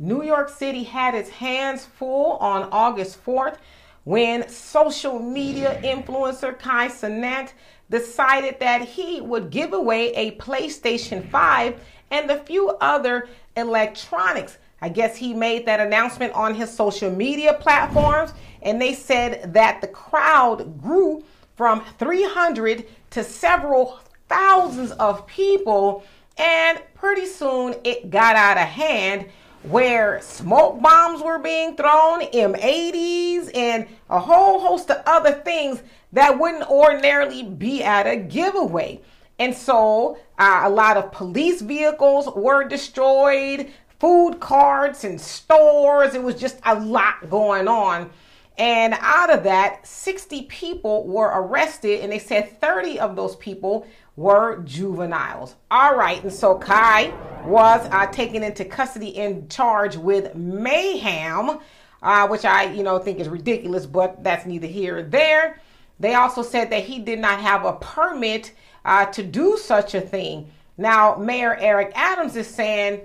New York City had its hands full on August 4th when social media influencer Kai Cenat decided that he would give away a PlayStation 5 and a few other electronics. I guess he made that announcement on his social media platforms, and they said that the crowd grew from 300 to several thousands of people, and pretty soon it got out of hand, where smoke bombs were being thrown, M80s, and a whole host of other things that wouldn't ordinarily be at a giveaway. And so a lot of police vehicles were destroyed, food carts and stores. It was just a lot going on. And out of that, 60 people were arrested, and they said 30 of those people were juveniles. All right, and so Kai was taken into custody and charged with mayhem, which I think is ridiculous, but that's neither here or there. They also said that he did not have a permit to do such a thing. Now, Mayor Eric Adams is saying,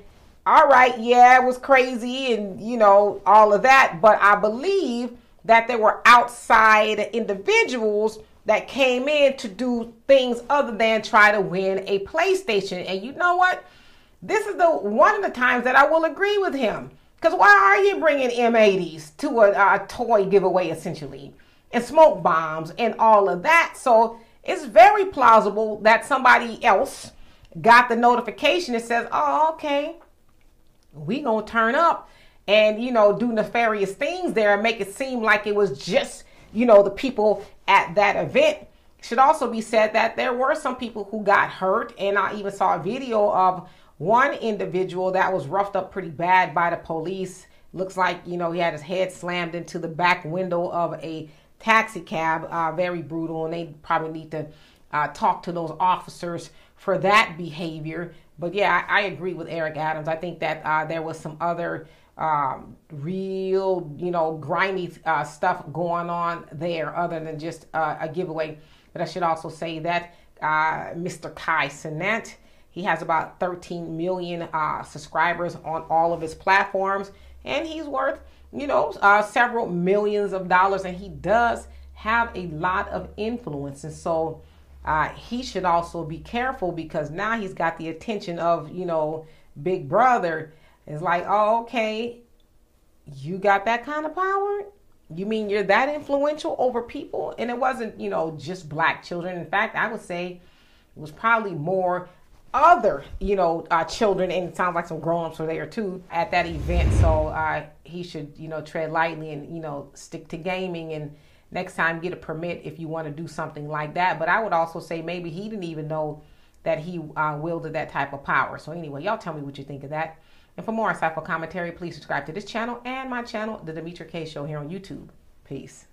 all right, yeah, it was crazy and, all of that, but I believe that there were outside individuals that came in to do things other than try to win a PlayStation. And you know what? This is one of the times that I will agree with him. Because why are you bringing M80s to a toy giveaway, essentially? And smoke bombs and all of that. So it's very plausible that somebody else got the notification that says, oh, okay, we gonna turn up and, do nefarious things there and make it seem like it was just, the people at that event. It should also be said that there were some people who got hurt, and I even saw a video of one individual that was roughed up pretty bad by the police. Looks like, he had his head slammed into the back window of a taxi cab, very brutal, and they probably need to talk to those officers for that behavior. But yeah, I agree with Eric Adams. I think that there was some other real, grimy stuff going on there other than just a giveaway. But I should also say that Mr. Kai Cenat, he has about 13 million subscribers on all of his platforms, and he's worth, several millions of dollars, and he does have a lot of influence. And so he should also be careful, because now he's got the attention of, Big Brother. It's like, oh, okay, you got that kind of power? You mean you're that influential over people? And it wasn't, just black children. In fact, I would say it was probably more other, children. And it sounds like some grown-ups were there too at that event. So he should, tread lightly and, stick to gaming, and next time get a permit if you want to do something like that. But I would also say maybe he didn't even know that he wielded that type of power. So anyway, y'all tell me what you think of that. And for more insightful commentary, please subscribe to this channel and my channel, The Demetra Kaye Show, here on YouTube. Peace.